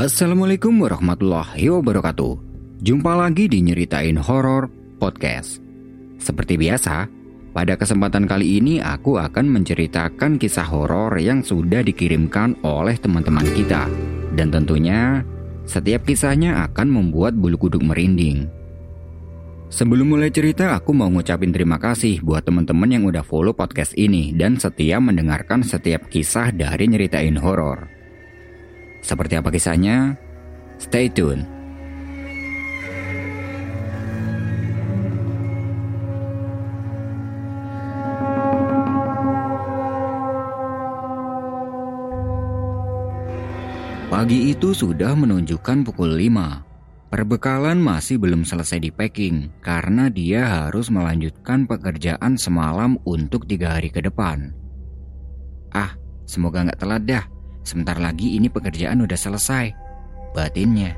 Assalamualaikum warahmatullahi wabarakatuh. Jumpa lagi di Nyeritain Horor Podcast. Seperti biasa, pada kesempatan kali ini aku akan menceritakan kisah horor yang sudah dikirimkan oleh teman-teman kita. Dan tentunya, setiap kisahnya akan membuat bulu kuduk merinding. Sebelum mulai cerita, aku mau ngucapin terima kasih buat teman-teman yang udah follow podcast ini dan setia mendengarkan setiap kisah dari Nyeritain Horor. Seperti apa kisahnya? Stay tune. Pagi itu sudah menunjukkan pukul 5. Perbekalan masih belum selesai di-packing karena dia harus melanjutkan pekerjaan semalam untuk 3 hari ke depan. Semoga nggak telat dah. Sebentar lagi ini pekerjaan udah selesai, batinnya.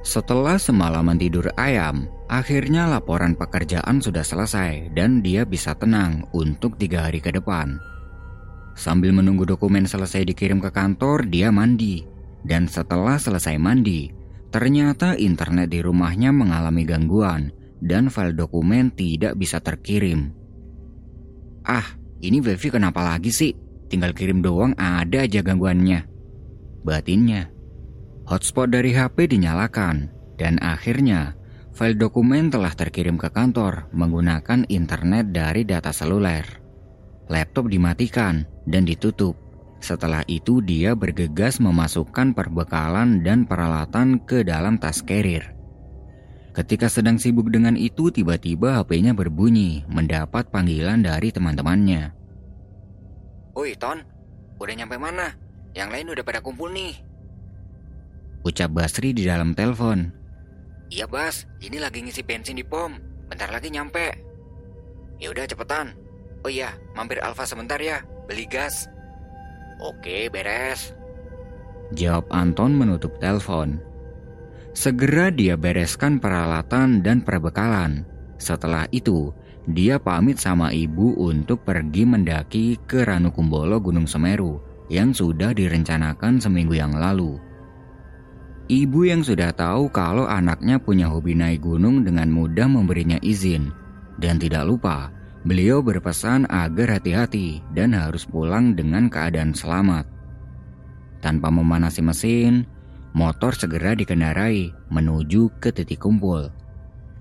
Setelah semalaman tidur ayam, akhirnya laporan pekerjaan sudah selesai dan dia bisa tenang untuk 3 hari ke depan. Sambil menunggu dokumen selesai dikirim ke kantor, dia mandi. Dan setelah selesai mandi, ternyata internet di rumahnya mengalami gangguan dan file dokumen tidak bisa terkirim. Ini wifi kenapa lagi sih? Tinggal kirim doang ada aja gangguannya, batinnya. Hotspot dari HP dinyalakan dan akhirnya file dokumen telah terkirim ke kantor menggunakan internet dari data seluler. Laptop dimatikan dan ditutup. Setelah itu dia bergegas memasukkan perbekalan dan peralatan ke dalam tas carrier. Ketika sedang sibuk dengan itu, tiba-tiba HP-nya berbunyi mendapat panggilan dari teman-temannya. "Woi Ton, udah nyampe mana? Yang lain udah pada kumpul nih," ucap Basri di dalam telepon. "Iya Bas, ini lagi ngisi bensin di pom, bentar lagi nyampe." "Ya udah cepetan. Oh iya, mampir Alfa sebentar ya, beli gas." "Oke, beres," jawab Anton menutup telepon. Segera dia bereskan peralatan dan perbekalan. Setelah itu, dia pamit sama ibu untuk pergi mendaki ke Ranukumbolo Gunung Semeru yang sudah direncanakan seminggu yang lalu. Ibu yang sudah tahu kalau anaknya punya hobi naik gunung dengan mudah memberinya izin. Dan tidak lupa, beliau berpesan agar hati-hati dan harus pulang dengan keadaan selamat. Tanpa memanasi mesin, motor segera dikendarai menuju ke titik kumpul.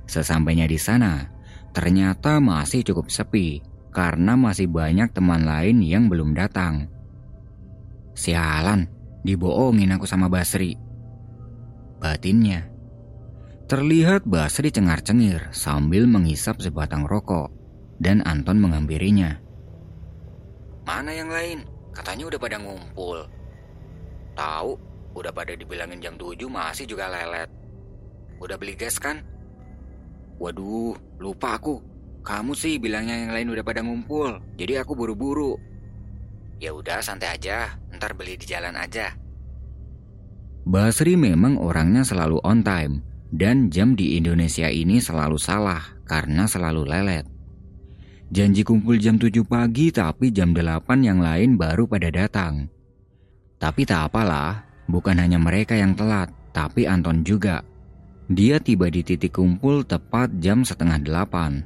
Sesampainya di sana, ternyata masih cukup sepi karena masih banyak teman lain yang belum datang. "Sialan, dibohongin aku sama Basri," batinnya. Terlihat Basri cengar-cengir sambil menghisap sebatang rokok dan Anton menghampirinya. "Mana yang lain? Katanya udah pada ngumpul." "Tahu, udah pada dibilangin jam 7 masih juga lelet." "Udah beli gas kan?" "Waduh, lupa aku. Kamu sih bilangnya yang lain udah pada ngumpul, jadi aku buru-buru." "Ya udah santai aja, ntar beli di jalan aja." Basri memang orangnya selalu on time dan jam di Indonesia ini selalu salah karena selalu lelet. Janji kumpul jam 7 pagi tapi jam 8 yang lain baru pada datang. Tapi tak apalah, bukan hanya mereka yang telat, tapi Anton juga. Dia tiba di titik kumpul tepat jam 7:30.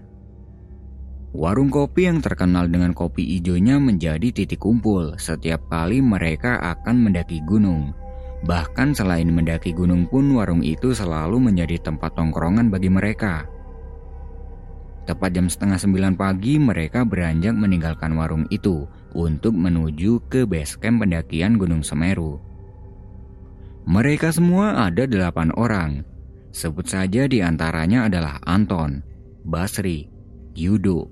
Warung kopi yang terkenal dengan kopi ijonya menjadi titik kumpul setiap kali mereka akan mendaki gunung. Bahkan selain mendaki gunung pun warung itu selalu menjadi tempat tongkrongan bagi mereka. Tepat jam 8:30 pagi mereka beranjak meninggalkan warung itu untuk menuju ke base camp pendakian Gunung Semeru. Mereka semua ada 8 orang. Sebut saja di antaranya adalah Anton, Basri, Yudo,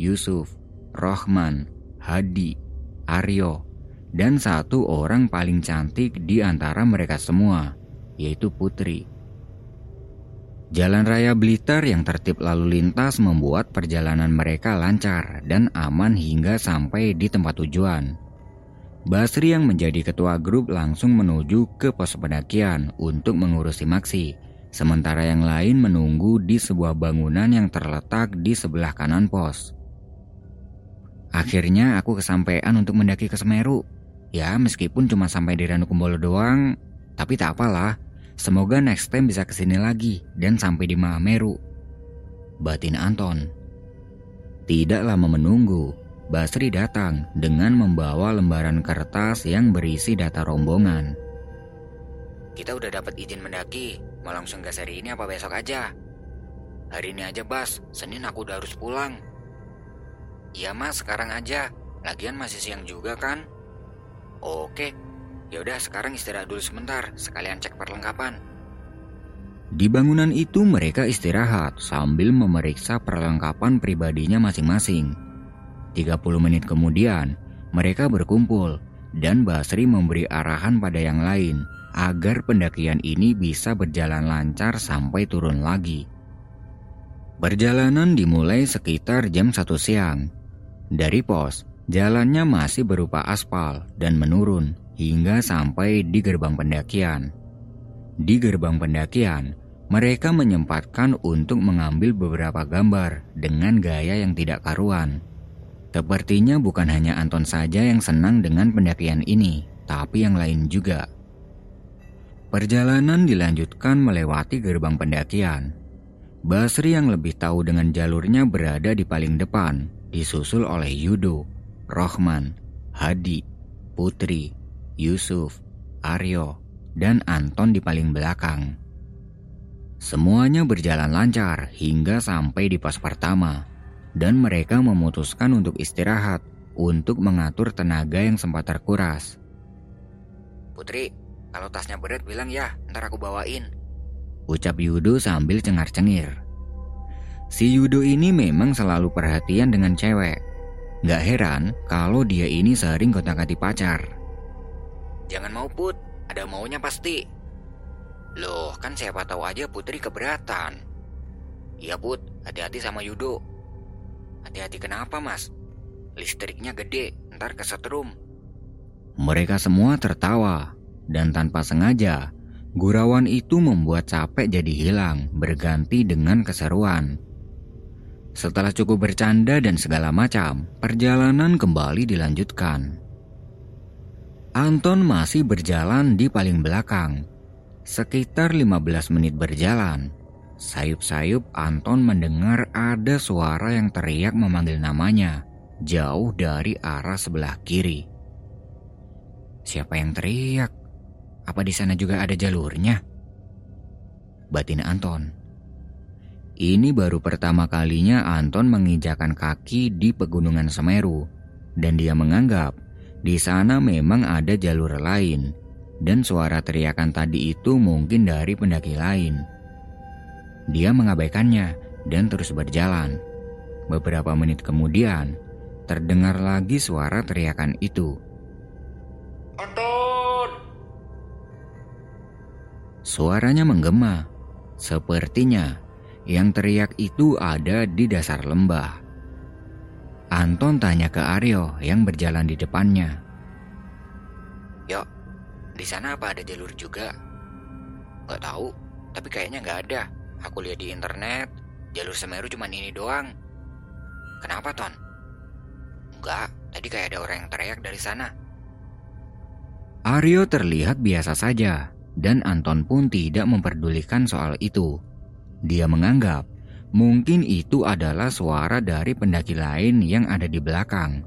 Yusuf, Rohman, Hadi, Aryo, dan 1 orang paling cantik di antara mereka semua, yaitu Putri. Jalan Raya Blitar yang tertib lalu lintas membuat perjalanan mereka lancar dan aman hingga sampai di tempat tujuan. Basri yang menjadi ketua grup langsung menuju ke pos pendakian untuk mengurusi Maksi. Sementara yang lain menunggu di sebuah bangunan yang terletak di sebelah kanan pos. "Akhirnya aku kesampaian untuk mendaki ke Semeru. Ya meskipun cuma sampai di Ranukumbolo doang, Tapi tak apalah, semoga next time bisa kesini lagi dan sampai di Mahameru. Batin Anton. Tidak lama menunggu, Basri datang dengan membawa lembaran kertas yang berisi data rombongan. Kita udah dapat izin mendaki, mau langsung gas hari ini apa besok aja? Hari ini aja Bas, Senin aku udah harus pulang. Iya Mas, sekarang aja. Lagian masih siang juga kan? Oke, yaudah sekarang istirahat dulu sebentar, sekalian cek perlengkapan. Di bangunan itu mereka istirahat sambil memeriksa perlengkapan pribadinya masing-masing. 30 menit kemudian, mereka berkumpul dan Basri memberi arahan pada yang lain agar pendakian ini bisa berjalan lancar sampai turun lagi. Perjalanan dimulai sekitar jam 1 siang. Dari pos, jalannya masih berupa aspal dan menurun hingga sampai di gerbang pendakian. Di gerbang pendakian, mereka menyempatkan untuk mengambil beberapa gambar dengan gaya yang tidak karuan. Sepertinya bukan hanya Anton saja yang senang dengan pendakian ini, tapi yang lain juga. Perjalanan dilanjutkan melewati gerbang pendakian. Basri yang lebih tahu dengan jalurnya berada di paling depan, disusul oleh Yudo, Rohman, Hadi, Putri, Yusuf, Aryo, dan Anton di paling belakang. Semuanya berjalan lancar hingga sampai di pos pertama, dan mereka memutuskan untuk istirahat untuk mengatur tenaga yang sempat terkuras. Putri, kalau tasnya berat bilang ya, ntar aku bawain, ucap Yudo sambil cengar-cengir. Si Yudo ini memang selalu perhatian dengan cewek. Gak heran kalau dia ini sering gonta-ganti pacar. Jangan mau Put, ada maunya pasti. Loh, kan siapa tahu aja Putri keberatan. Iya Put, hati-hati sama Yudo. Hati-hati kenapa Mas? Listriknya gede, ntar kesetrum. Mereka semua tertawa, dan tanpa sengaja gurauan itu membuat capek jadi hilang berganti dengan keseruan. Setelah cukup bercanda dan segala macam, perjalanan kembali dilanjutkan. Anton masih berjalan di paling belakang. Sekitar 15 menit berjalan, sayup-sayup Anton mendengar ada suara yang teriak memanggil namanya, jauh dari arah sebelah kiri. Siapa yang teriak? Apa di sana juga ada jalurnya? Batin Anton. Ini baru pertama kalinya Anton menginjakan kaki di Pegunungan Semeru, dan dia menganggap di sana memang ada jalur lain, dan suara teriakan tadi itu mungkin dari pendaki lain. Dia mengabaikannya dan terus berjalan. Beberapa menit kemudian, terdengar lagi suara teriakan itu. Anton! Suaranya menggema, sepertinya yang teriak itu ada di dasar lembah. Anton tanya ke Aryo yang berjalan di depannya. Yo, di sana apa ada jalur juga? Gak tahu, tapi kayaknya gak ada. Aku lihat di internet, jalur Semeru cuma ini doang. Kenapa Ton? Enggak, tadi kayak ada orang yang teriak dari sana. Aryo terlihat biasa saja, dan Anton pun tidak memperdulikan soal itu. Dia menganggap mungkin itu adalah suara dari pendaki lain yang ada di belakang.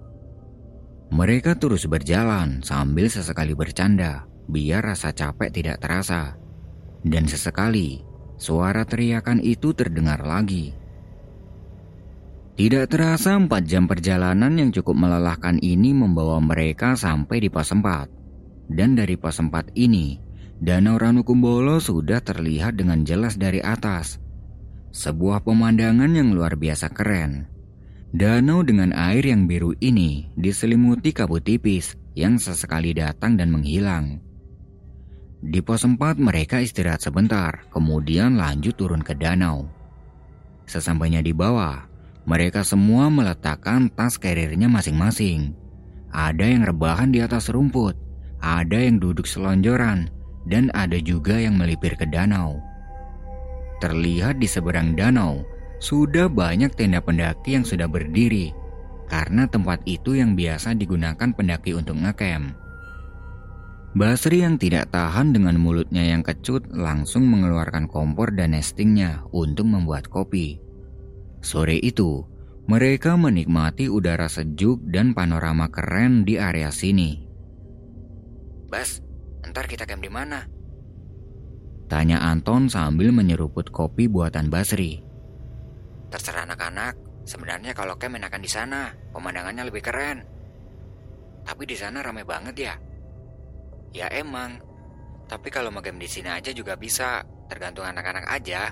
Mereka terus berjalan sambil sesekali bercanda biar rasa capek tidak terasa. Dan sesekali suara teriakan itu terdengar lagi. Tidak terasa 4 jam perjalanan yang cukup melelahkan ini membawa mereka sampai di pos 4. Dan dari pos 4 ini, Danau Ranukumbolo sudah terlihat dengan jelas dari atas. Sebuah pemandangan yang luar biasa keren. Danau dengan air yang biru ini diselimuti kabut tipis yang sesekali datang dan menghilang. Di pos 4 mereka istirahat sebentar, kemudian lanjut turun ke danau. Sesampainya di bawah, mereka semua meletakkan tas karirnya masing-masing. Ada yang rebahan di atas rumput, ada yang duduk selonjoran, dan ada juga yang melipir ke danau. Terlihat di seberang danau sudah banyak tenda pendaki yang sudah berdiri, karena tempat itu yang biasa digunakan pendaki untuk ngecamp. Basri yang tidak tahan dengan mulutnya yang kecut langsung mengeluarkan kompor dan nestingnya untuk membuat kopi. Sore itu, mereka menikmati udara sejuk dan panorama keren di area sini. "Bas, ntar kita camp di mana?" tanya Anton sambil menyeruput kopi buatan Basri. "Terserah anak-anak, sebenarnya kalau camp enakan di sana, pemandangannya lebih keren. Tapi di sana ramai banget ya." "Ya emang, tapi kalau mau game di sini aja juga bisa, tergantung anak-anak aja."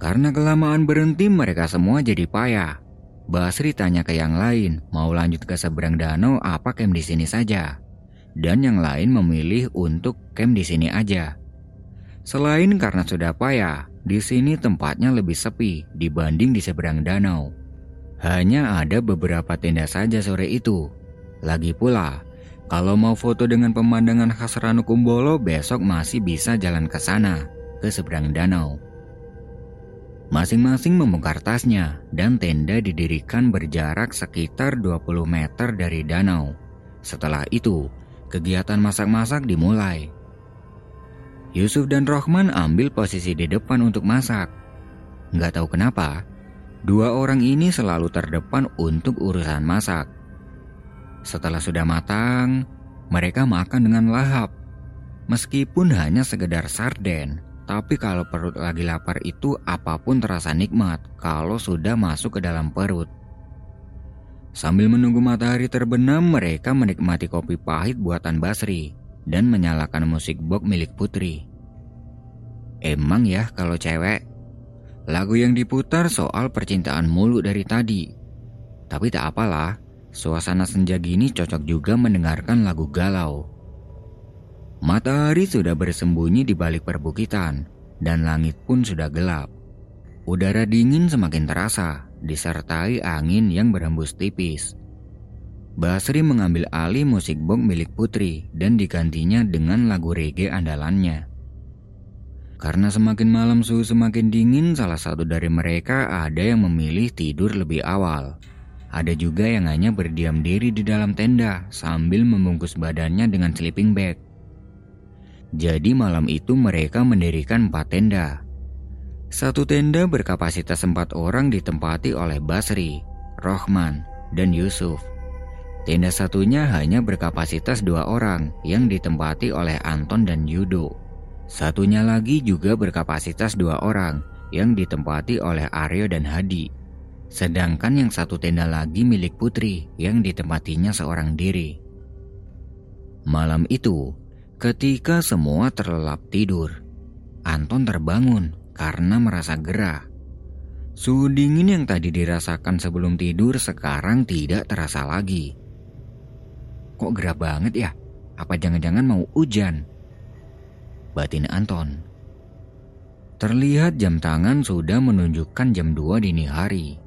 Karena kelamaan berhenti mereka semua jadi payah. Basri tanya ke yang lain, mau lanjut ke seberang danau apa camp di sini saja. Dan yang lain memilih untuk camp di sini aja. Selain karena sudah payah, di sini tempatnya lebih sepi dibanding di seberang danau. Hanya ada beberapa tenda saja sore itu. Lagi pula, kalau mau foto dengan pemandangan khas Ranukumbolo besok masih bisa jalan ke sana, ke seberang danau. Masing-masing membongkar tasnya dan tenda didirikan berjarak sekitar 20 meter dari danau. Setelah itu, kegiatan masak-masak dimulai. Yusuf dan Rohman ambil posisi di depan untuk masak. Nggak tahu kenapa, dua orang ini selalu terdepan untuk urusan masak. Setelah sudah matang, mereka makan dengan lahap. Meskipun hanya sekedar sarden, tapi kalau perut lagi lapar itu apapun terasa nikmat kalau sudah masuk ke dalam perut. Sambil menunggu matahari terbenam, mereka menikmati kopi pahit buatan Basri dan menyalakan musik box milik Putri. Emang ya kalau cewek? Lagu yang diputar soal percintaan mulu dari tadi. Tapi tak apalah, suasana senja gini cocok juga mendengarkan lagu galau. Matahari sudah bersembunyi di balik perbukitan dan langit pun sudah gelap. Udara dingin semakin terasa, disertai angin yang berhembus tipis. Basri mengambil alih musik box milik Putri dan digantinya dengan lagu reggae andalannya. Karena semakin malam suhu semakin dingin, salah satu dari mereka ada yang memilih tidur lebih awal. Ada juga yang hanya berdiam diri di dalam tenda sambil membungkus badannya dengan sleeping bag. Jadi malam itu mereka mendirikan 4 tenda. Satu tenda berkapasitas 4 orang ditempati oleh Basri, Rohman, dan Yusuf. Tenda satunya hanya berkapasitas 2 orang yang ditempati oleh Anton dan Yudo. Satunya lagi juga berkapasitas 2 orang yang ditempati oleh Aryo dan Hadi. Sedangkan yang satu tenda lagi milik Putri yang ditempatinya seorang diri. Malam itu, ketika semua terlelap tidur, Anton terbangun karena merasa gerah. Suhu dingin yang tadi dirasakan sebelum tidur sekarang tidak terasa lagi. "Kok gerah banget ya? Apa jangan-jangan mau hujan?" batin Anton. Terlihat jam tangan sudah menunjukkan jam 2 dini hari.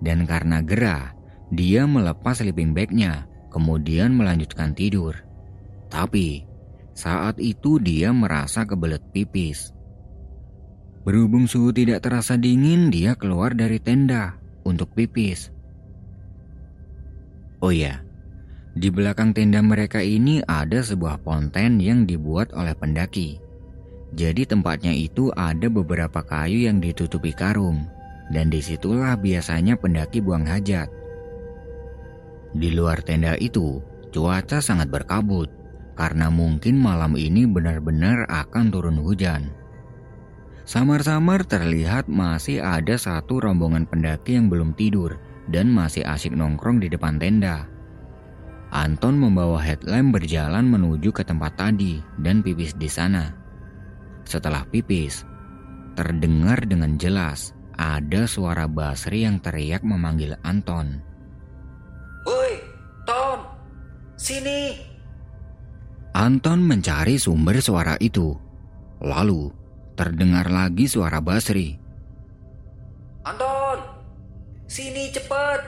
Dan karena gerah, dia melepas sleeping bagnya, kemudian melanjutkan tidur. Tapi, saat itu dia merasa kebelet pipis. Berhubung suhu tidak terasa dingin, dia keluar dari tenda untuk pipis. Oh ya, di belakang tenda mereka ini ada sebuah ponten yang dibuat oleh pendaki. Jadi tempatnya itu ada beberapa kayu yang ditutupi karung, dan disitulah biasanya pendaki buang hajat. Di luar tenda itu, cuaca sangat berkabut, karena mungkin malam ini benar-benar akan turun hujan. Samar-samar terlihat masih ada satu rombongan pendaki yang belum tidur, dan masih asyik nongkrong di depan tenda. Anton membawa headlamp berjalan menuju ke tempat tadi, dan pipis di sana. Setelah pipis, terdengar dengan jelas ada suara Basri yang teriak memanggil Anton. "Woi, Ton, sini!" Anton mencari sumber suara itu. Lalu, terdengar lagi suara Basri. "Anton, sini cepat!"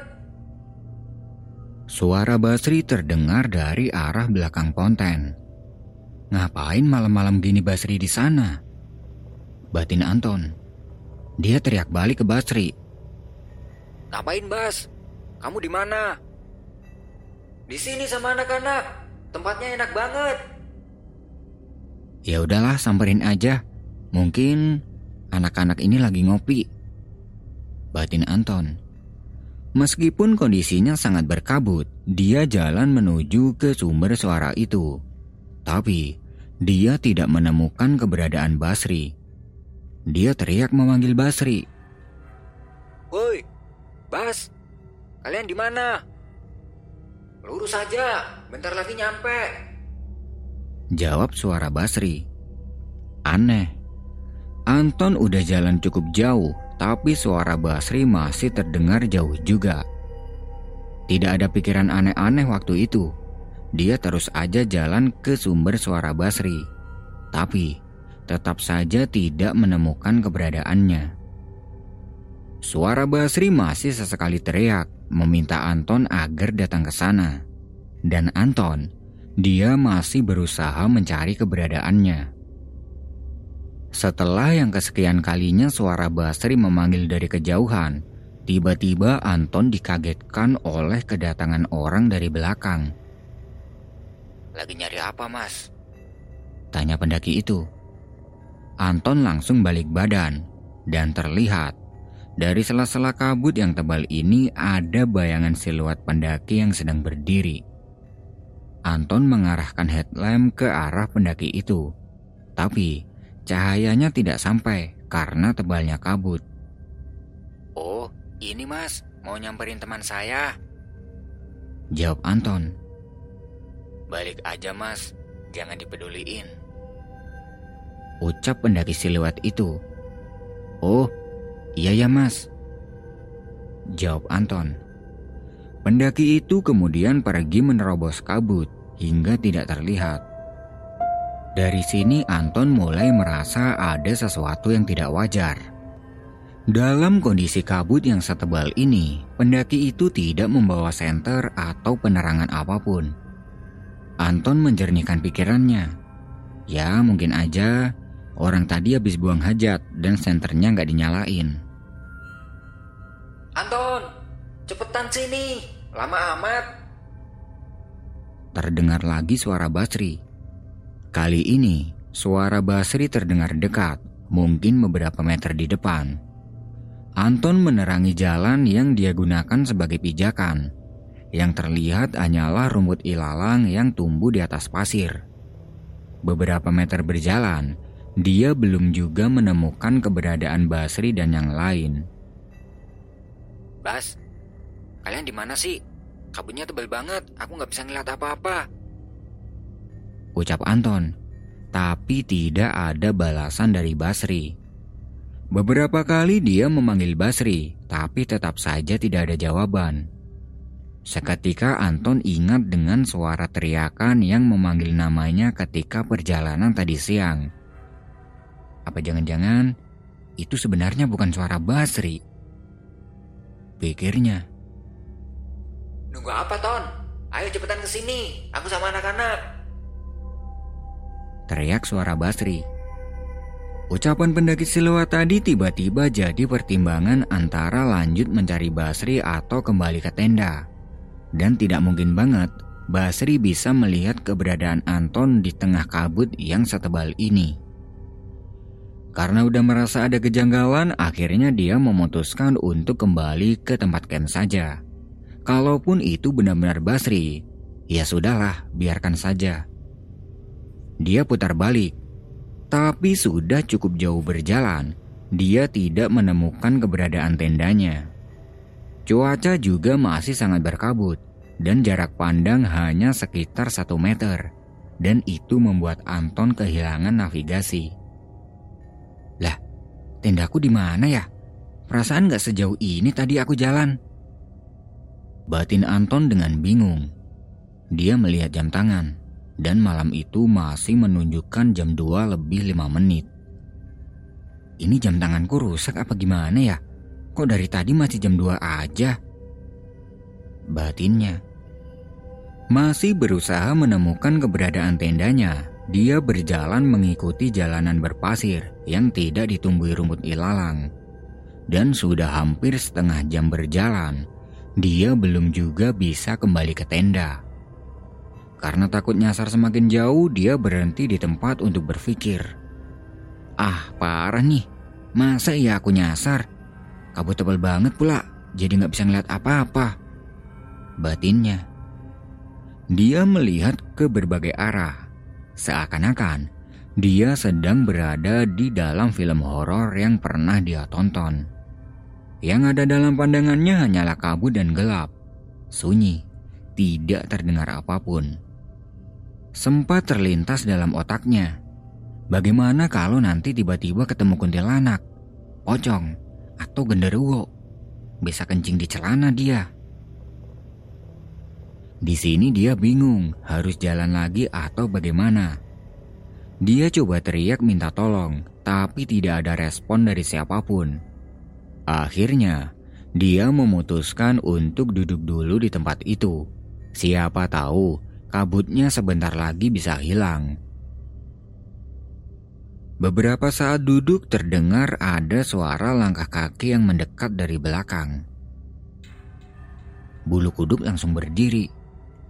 Suara Basri terdengar dari arah belakang ponten. "Ngapain malam-malam gini Basri di sana?" batin Anton. Dia teriak balik ke Basri. "Ngapain Bas? Kamu di mana?" "Di sini sama anak-anak. Tempatnya enak banget. Ya udahlah, samperin aja. Mungkin anak-anak ini lagi ngopi, batin Anton. Meskipun kondisinya sangat berkabut, dia jalan menuju ke sumber suara itu. Tapi, dia tidak menemukan keberadaan Basri. Dia teriak memanggil Basri. "Woi, Bas, kalian di mana? Lurus aja, bentar lagi nyampe," jawab suara Basri. Aneh, Anton udah jalan cukup jauh, tapi suara Basri masih terdengar jauh juga. Tidak ada pikiran aneh-aneh waktu itu. Dia terus aja jalan ke sumber suara Basri, tapi tetap saja tidak menemukan keberadaannya. Suara Basri masih sesekali teriak, meminta Anton agar datang ke sana. Dan Anton, dia masih berusaha mencari keberadaannya. Setelah yang kesekian kalinya suara Basri memanggil dari kejauhan, tiba-tiba Anton dikagetkan oleh kedatangan orang dari belakang. "Lagi nyari apa, Mas?" tanya pendaki itu. Anton langsung balik badan, dan terlihat dari sela-sela kabut yang tebal ini ada bayangan siluet pendaki yang sedang berdiri. Anton mengarahkan headlamp ke arah pendaki itu, tapi cahayanya tidak sampai karena tebalnya kabut. "Oh, ini Mas, mau nyamperin teman saya," jawab Anton. "Balik aja Mas, jangan dipeduliin," ucap pendaki siluet itu. "Oh, iya ya Mas," jawab Anton. Pendaki itu kemudian pergi menerobos kabut hingga tidak terlihat. Dari sini Anton mulai merasa ada sesuatu yang tidak wajar. Dalam kondisi kabut yang setebal ini, pendaki itu tidak membawa senter atau penerangan apapun. Anton menjernihkan pikirannya. Ya mungkin aja orang tadi habis buang hajat dan senternya nggak dinyalain. "Anton, cepetan sini, lama amat," terdengar lagi suara Basri. Kali ini, suara Basri terdengar dekat, mungkin beberapa meter di depan. Anton menerangi jalan yang dia gunakan sebagai pijakan. Yang terlihat hanyalah rumput ilalang yang tumbuh di atas pasir. Beberapa meter berjalan, dia belum juga menemukan keberadaan Basri dan yang lain. "Bas, kalian di mana sih? Kabutnya tebal banget, aku nggak bisa ngeliat apa-apa," ucap Anton, tapi tidak ada balasan dari Basri. Beberapa kali dia memanggil Basri, tapi tetap saja tidak ada jawaban. Seketika Anton ingat dengan suara teriakan yang memanggil namanya ketika perjalanan tadi siang. Apa jangan-jangan itu sebenarnya bukan suara Basri? Pikirnya. "Nunggu apa, Ton? Ayo cepetan kesini, aku sama anak-anak," teriak suara Basri. Ucapan pendaki siluet tadi tiba-tiba jadi pertimbangan antara lanjut mencari Basri atau kembali ke tenda. Dan tidak mungkin banget Basri bisa melihat keberadaan Anton di tengah kabut yang setebal ini. Karena udah merasa ada kejanggalan, akhirnya dia memutuskan untuk kembali ke tempat camp saja. Kalaupun itu benar-benar Basri, ya sudahlah, biarkan saja. Dia putar balik, tapi sudah cukup jauh berjalan, dia tidak menemukan keberadaan tendanya. Cuaca juga masih sangat berkabut, dan jarak pandang hanya sekitar 1 meter, dan itu membuat Anton kehilangan navigasi. "Lah, tendaku di mana ya? Perasaan gak sejauh ini tadi aku jalan," batin Anton dengan bingung. Dia melihat jam tangan. Dan malam itu masih menunjukkan jam 2:05. "Ini jam tanganku rusak apa gimana ya? Kok dari tadi masih jam 2 aja?" batinnya. Masih berusaha menemukan keberadaan tendanya, dia berjalan mengikuti jalanan berpasir yang tidak ditumbuhi rumput ilalang. Dan sudah hampir setengah jam berjalan, dia belum juga bisa kembali ke tenda. Karena takut nyasar semakin jauh, dia berhenti di tempat untuk berpikir. Ah, parah nih. Masa iya aku nyasar? Kabut tebal banget pula, jadi gak bisa ngeliat apa-apa. Batinnya. Dia melihat ke berbagai arah. Seakan-akan, dia sedang berada di dalam film horor yang pernah dia tonton. Yang ada dalam pandangannya hanyalah kabut dan gelap. Sunyi, tidak terdengar apapun. Sempat terlintas dalam otaknya, bagaimana kalau nanti tiba-tiba ketemu kuntilanak, pocong, atau genderuwo? Bisa kencing di celana dia. Di sini dia bingung harus jalan lagi atau bagaimana. Dia coba teriak minta tolong, tapi tidak ada respon dari siapapun. Akhirnya, dia memutuskan untuk duduk dulu di tempat itu. Siapa tahu kabutnya sebentar lagi bisa hilang. Beberapa saat duduk terdengar ada suara langkah kaki yang mendekat dari belakang. Bulu kuduk langsung berdiri.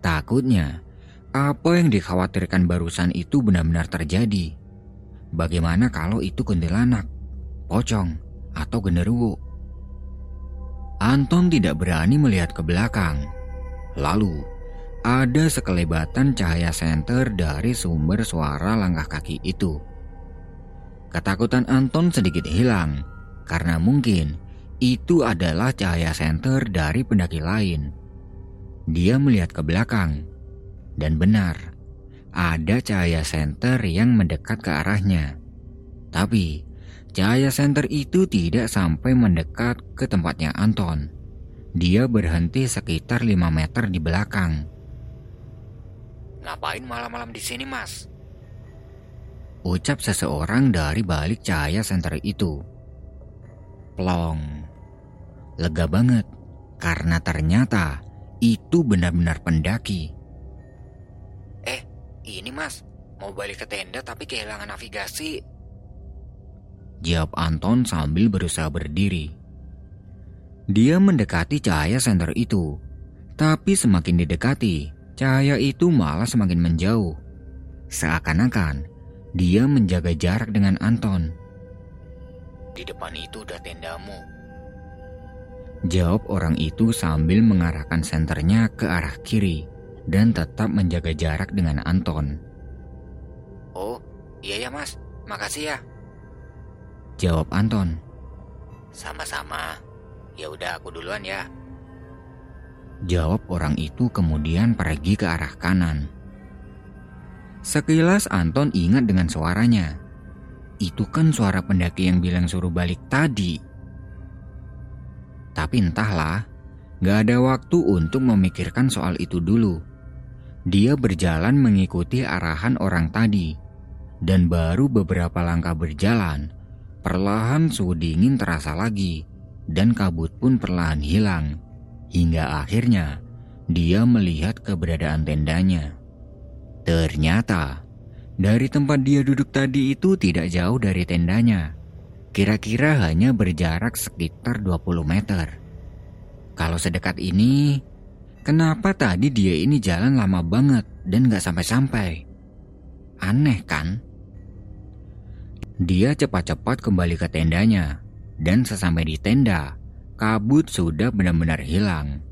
Takutnya, apa yang dikhawatirkan barusan itu benar-benar terjadi. Bagaimana kalau itu kuntilanak, pocong, atau genderuwo? Anton tidak berani melihat ke belakang. Lalu, ada sekelebatan cahaya senter dari sumber suara langkah kaki itu. Ketakutan Anton sedikit hilang, karena mungkin itu adalah cahaya senter dari pendaki lain. Dia melihat ke belakang, dan benar, ada cahaya senter yang mendekat ke arahnya. Tapi, cahaya senter itu tidak sampai mendekat ke tempatnya Anton. Dia berhenti sekitar 5 meter di belakang. "Ngapain malam-malam di sini, Mas?" ucap seseorang dari balik cahaya senter itu. Plong. Lega banget, karena ternyata itu benar-benar pendaki. Ini Mas, mau balik ke tenda tapi kehilangan navigasi," jawab Anton sambil berusaha berdiri. Dia mendekati cahaya senter itu, tapi semakin didekati, cahaya itu malah semakin menjauh. Seakan-akan dia menjaga jarak dengan Anton. "Di depan itu udah tendamu," jawab orang itu sambil mengarahkan senternya ke arah kiri dan tetap menjaga jarak dengan Anton. "Oh, iya ya Mas, makasih ya," jawab Anton. "Sama-sama, ya udah aku duluan ya," jawab orang itu kemudian pergi ke arah kanan. Sekilas Anton ingat dengan suaranya. Itu kan suara pendaki yang bilang suruh balik tadi. Tapi entahlah, gak ada waktu untuk memikirkan soal itu dulu. Dia berjalan mengikuti arahan orang tadi. Dan baru beberapa langkah berjalan, perlahan suhu dingin terasa lagi. Dan kabut pun perlahan hilang. Hingga akhirnya, dia melihat keberadaan tendanya. Ternyata, dari tempat dia duduk tadi itu tidak jauh dari tendanya. Kira-kira hanya berjarak sekitar 20 meter. Kalau sedekat ini, kenapa tadi dia ini jalan lama banget dan gak sampai-sampai? Aneh kan? Dia cepat-cepat kembali ke tendanya. Dan sesampai di tenda, kabut sudah benar-benar hilang.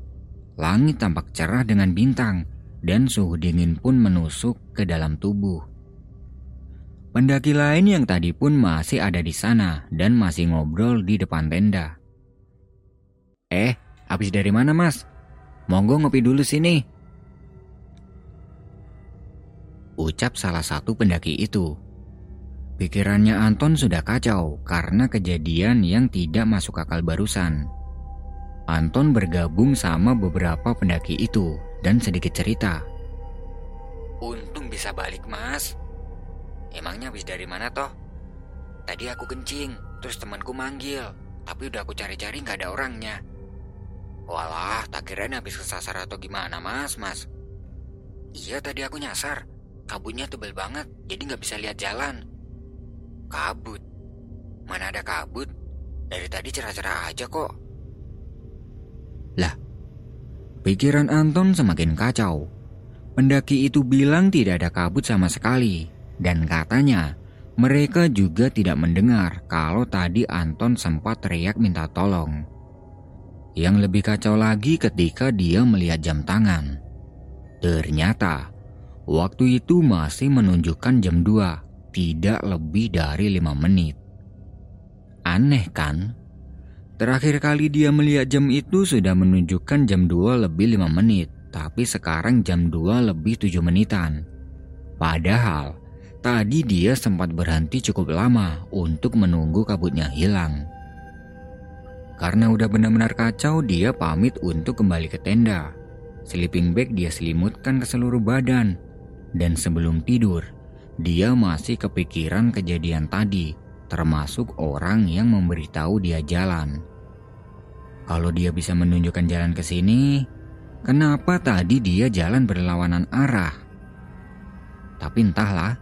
Langit tampak cerah dengan bintang. Dan suhu dingin pun menusuk ke dalam tubuh. Pendaki lain yang tadi pun masih ada di sana dan masih ngobrol di depan tenda. Habis dari mana Mas? Monggo ngopi dulu sini," ucap salah satu pendaki itu. Pikirannya Anton sudah kacau karena kejadian yang tidak masuk akal barusan. Anton bergabung sama beberapa pendaki itu. Dan sedikit cerita. "Untung bisa balik Mas. Emangnya habis dari mana toh? Tadi aku kencing, terus temanku manggil, tapi udah aku cari-cari gak ada orangnya. Walah, tak kirain habis kesasar atau gimana mas. Iya tadi aku nyasar, kabutnya tebal banget, jadi gak bisa lihat jalan." "Kabut? Mana ada kabut? Dari tadi cerah-cerah aja kok." Lah, pikiran Anton semakin kacau. Pendaki itu bilang tidak ada kabut sama sekali, dan katanya mereka juga tidak mendengar kalau tadi Anton sempat teriak minta tolong. Yang lebih kacau lagi ketika dia melihat jam tangan. Ternyata waktu itu masih menunjukkan jam 2, tidak lebih dari 5 menit. Aneh kan? Terakhir kali dia melihat jam itu sudah menunjukkan jam 2 lebih 5 menit. Tapi sekarang jam 2 lebih 7 menitan. Padahal tadi dia sempat berhenti cukup lama untuk menunggu kabutnya hilang. Karena udah benar-benar kacau, dia pamit untuk kembali ke tenda. Sleeping bag dia selimutkan ke seluruh badan. Dan sebelum tidur, dia masih kepikiran kejadian tadi, termasuk orang yang memberitahu dia jalan. Kalau dia bisa menunjukkan jalan ke sini, kenapa tadi dia jalan berlawanan arah? Tapi entahlah,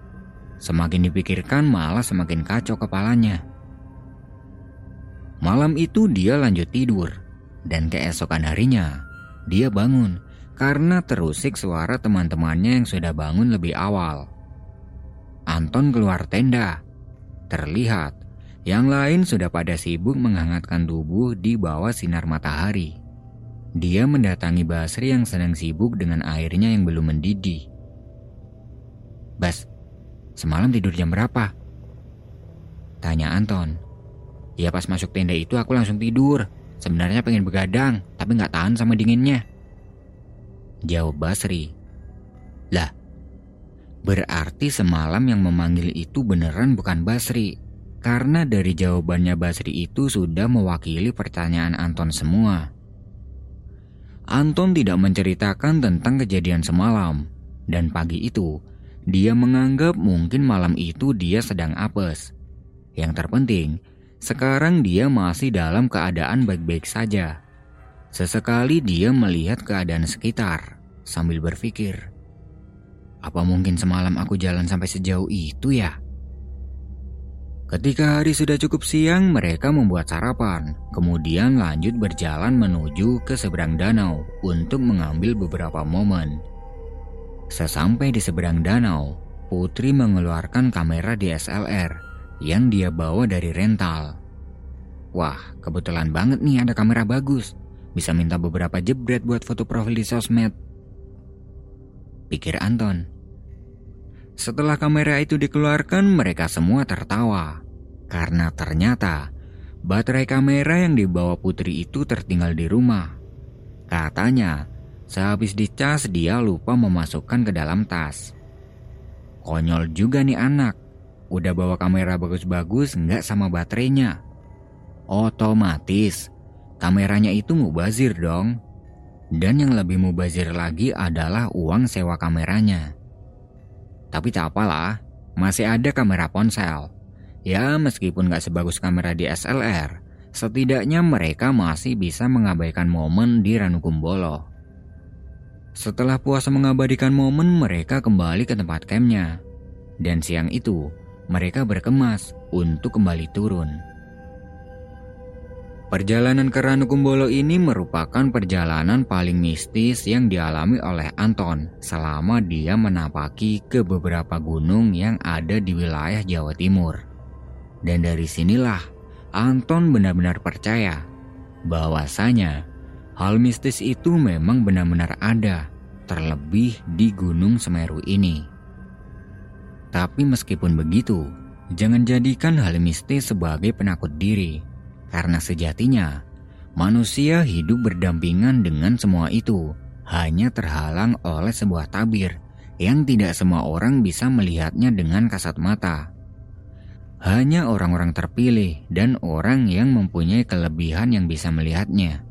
semakin dipikirkan malah semakin kacau kepalanya. Malam itu dia lanjut tidur, dan keesokan harinya dia bangun karena terusik suara teman-temannya yang sudah bangun lebih awal. Anton keluar tenda. Terlihat yang lain sudah pada sibuk menghangatkan tubuh di bawah sinar matahari. Dia mendatangi Basri yang sedang sibuk dengan airnya yang belum mendidih. "Bas, semalam tidur jam berapa?" tanya Anton. "Ya pas masuk tenda itu aku langsung tidur. Sebenarnya pengen begadang, tapi gak tahan sama dinginnya," jawab Basri. "Lah, berarti semalam yang memanggil itu beneran bukan Basri. Karena dari jawabannya Basri itu sudah mewakili pertanyaan Anton semua." Anton tidak menceritakan tentang kejadian semalam, dan pagi itu dia menganggap mungkin malam itu dia sedang apes. Yang terpenting, sekarang dia masih dalam keadaan baik-baik saja. Sesekali dia melihat keadaan sekitar sambil berpikir, "Apa mungkin semalam aku jalan sampai sejauh itu ya?" Ketika hari sudah cukup siang, mereka membuat sarapan, kemudian lanjut berjalan menuju ke seberang danau untuk mengambil beberapa momen. Sesampai di seberang danau, Putri mengeluarkan kamera DSLR yang dia bawa dari rental. "Wah, kebetulan banget nih ada kamera bagus, bisa minta beberapa jebret buat foto profil di sosmed," pikir Anton. Setelah kamera itu dikeluarkan, mereka semua tertawa. Karena ternyata baterai kamera yang dibawa Putri itu tertinggal di rumah. Katanya, sehabis dicas dia lupa memasukkan ke dalam tas. Konyol juga nih anak. Udah bawa kamera bagus-bagus nggak sama baterainya. Otomatis kameranya itu mubazir dong. Dan yang lebih mubazir lagi adalah uang sewa kameranya. Tapi tak apalah, masih ada kamera ponsel. Ya meskipun gak sebagus kamera DSLR, setidaknya mereka masih bisa mengabadikan momen di Ranukumbolo. Setelah puas mengabadikan momen, mereka kembali ke tempat campnya. Dan siang itu, mereka berkemas untuk kembali turun. Perjalanan ke Ranukumbolo ini merupakan perjalanan paling mistis yang dialami oleh Anton selama dia menapaki ke beberapa gunung yang ada di wilayah Jawa Timur. Dan dari sinilah Anton benar-benar percaya bahwasanya hal mistis itu memang benar-benar ada, terlebih di Gunung Semeru ini. Tapi meskipun begitu, jangan jadikan hal mistis sebagai penakut diri. Karena sejatinya, manusia hidup berdampingan dengan semua itu, hanya terhalang oleh sebuah tabir yang tidak semua orang bisa melihatnya dengan kasat mata. Hanya orang-orang terpilih dan orang yang mempunyai kelebihan yang bisa melihatnya.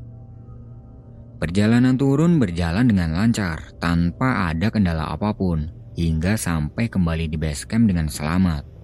Perjalanan turun berjalan dengan lancar tanpa ada kendala apapun, hingga sampai kembali di base camp dengan selamat.